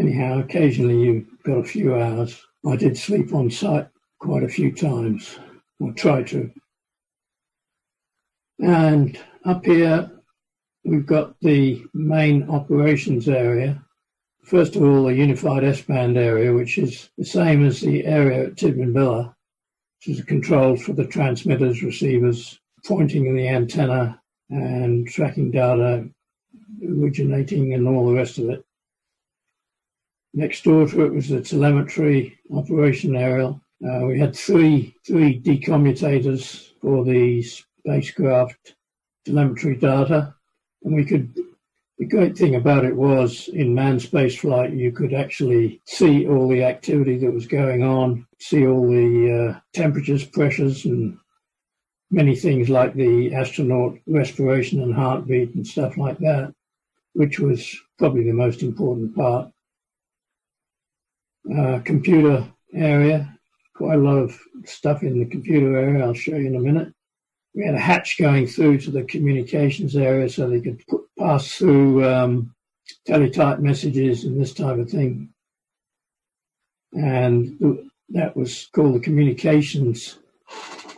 Anyhow, occasionally you got a few hours. I did sleep on site quite a few times, or try to. And up here we've got the main operations area. First of all, the unified S-band area, which is the same as the area at Tidbinbilla, which is the controls for the transmitters, receivers, pointing in the antenna, and tracking data, originating, and all the rest of it. Next door to it was the telemetry operation area. Uh, we had three, three decommutators for the spacecraft telemetry data, and we could, the great thing about it was in manned space flight, you could actually see all the activity that was going on, see all the uh, temperatures, pressures, and many things like the astronaut respiration and heartbeat and stuff like that, which was probably the most important part. Uh, computer area, quite a lot of stuff in the computer area, I'll show you in a minute. We had a hatch going through to the communications area so they could put, pass through um, teletype messages and this type of thing. And that was called the communications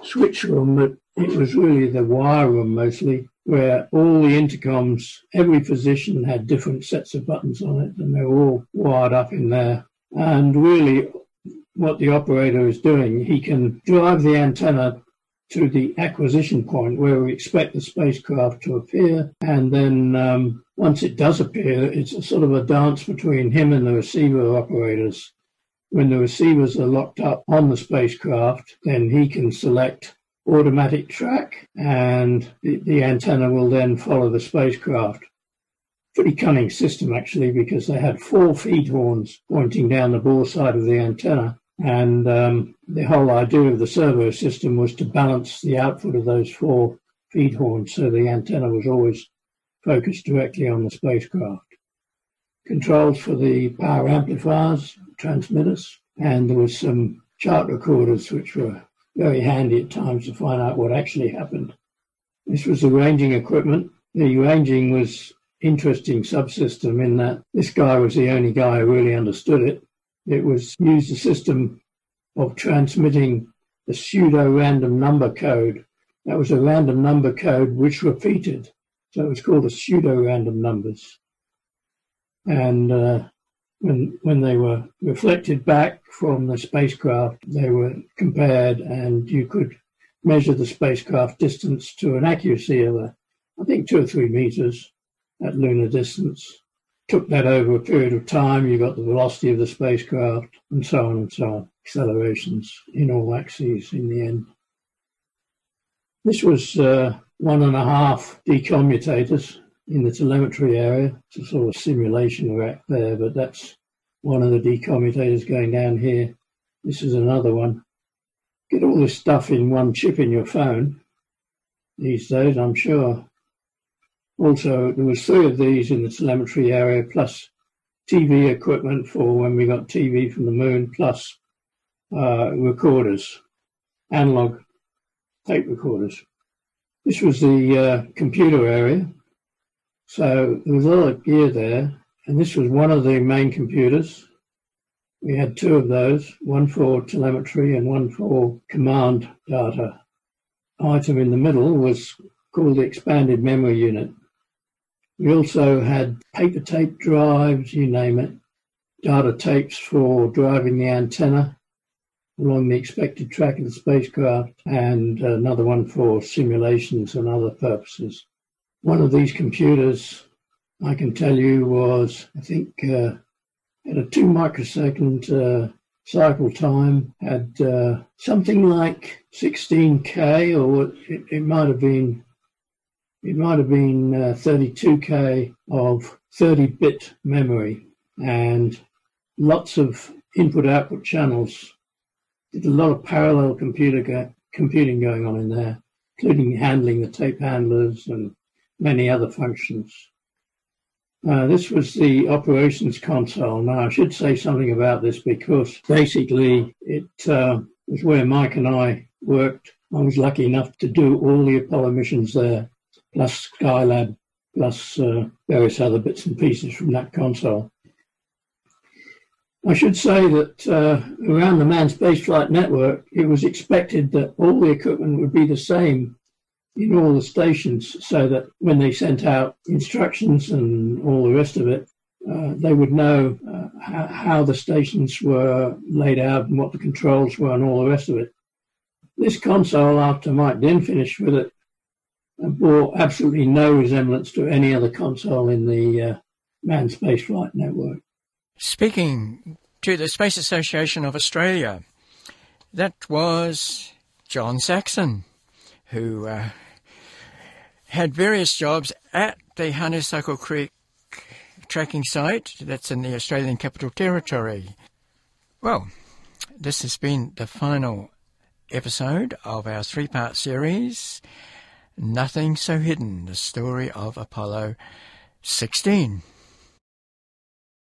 switch room, but it was really the wire room mostly, where all the intercoms, every position had different sets of buttons on it, and they were all wired up in there. And really what the operator is doing, he can drive the antenna to the acquisition point where we expect the spacecraft to appear, and then um, once it does appear, it's a sort of a dance between him and the receiver operators. When the receivers are locked up on the spacecraft, then he can select automatic track, and the, the antenna will then follow the spacecraft. Pretty cunning system, actually, because they had four feed horns pointing down the bore side of the antenna, and um, the whole idea of the servo system was to balance the output of those four feed horns, so the antenna was always focused directly on the spacecraft. Controls for the power amplifiers, transmitters, and there was some chart recorders which were very handy at times to find out what actually happened. This was the ranging equipment. The ranging was an interesting subsystem in that this guy was the only guy who really understood it. It was used a system of transmitting a pseudo-random number code. That was a random number code which repeated, so it was called the pseudo-random numbers. And uh, When, when they were reflected back from the spacecraft, they were compared, and you could measure the spacecraft distance to an accuracy of a I think, two or three meters at lunar distance. Took that over a period of time, you got the velocity of the spacecraft, and so on and so on, accelerations in all axes in the end. This was uh, one and a half decommutators in the telemetry area. It's a sort of simulation rack there, but that's one of the decommutators going down here. This is another one. Get all this stuff in one chip in your phone these days, I'm sure. Also, there was three of these in the telemetry area, plus T V equipment for when we got T V from the moon, plus uh, recorders, analog tape recorders. This was the uh, computer area. So there was a lot of gear there, and this was one of the main computers. We had two of those, one for telemetry and one for command data. Item in the middle was called the expanded memory unit. We also had paper tape drives, you name it, data tapes for driving the antenna along the expected track of the spacecraft, and another one for simulations and other purposes. One of these computers, I can tell you, was, I think, uh, had a two microsecond uh, cycle time, had uh, something like sixteen K, or it, it might have been It might have been uh, thirty-two K of thirty bit memory, and lots of input-output channels. Did a lot of parallel computer go computing going on in there, including handling the tape handlers and many other functions. Uh, this was the operations console. Now, I should say something about this, because basically it uh, was where Mike and I worked. I was lucky enough to do all the Apollo missions there, plus Skylab, plus uh, various other bits and pieces from that console. I should say that uh, around the manned spaceflight network, it was expected that all the equipment would be the same in all the stations, so that when they sent out instructions and all the rest of it, uh, they would know uh, how, how the stations were laid out and what the controls were and all the rest of it. This console, after Mike Dinn finished with it, and bore absolutely no resemblance to any other console in the uh, manned spaceflight network. Speaking to the Space Association of Australia, that was John Saxon, who uh, had various jobs at the Honeysuckle Creek tracking site that's in the Australian Capital Territory. Well, this has been the final episode of our three-part series, Nothing So Hidden, the story of Apollo sixteen.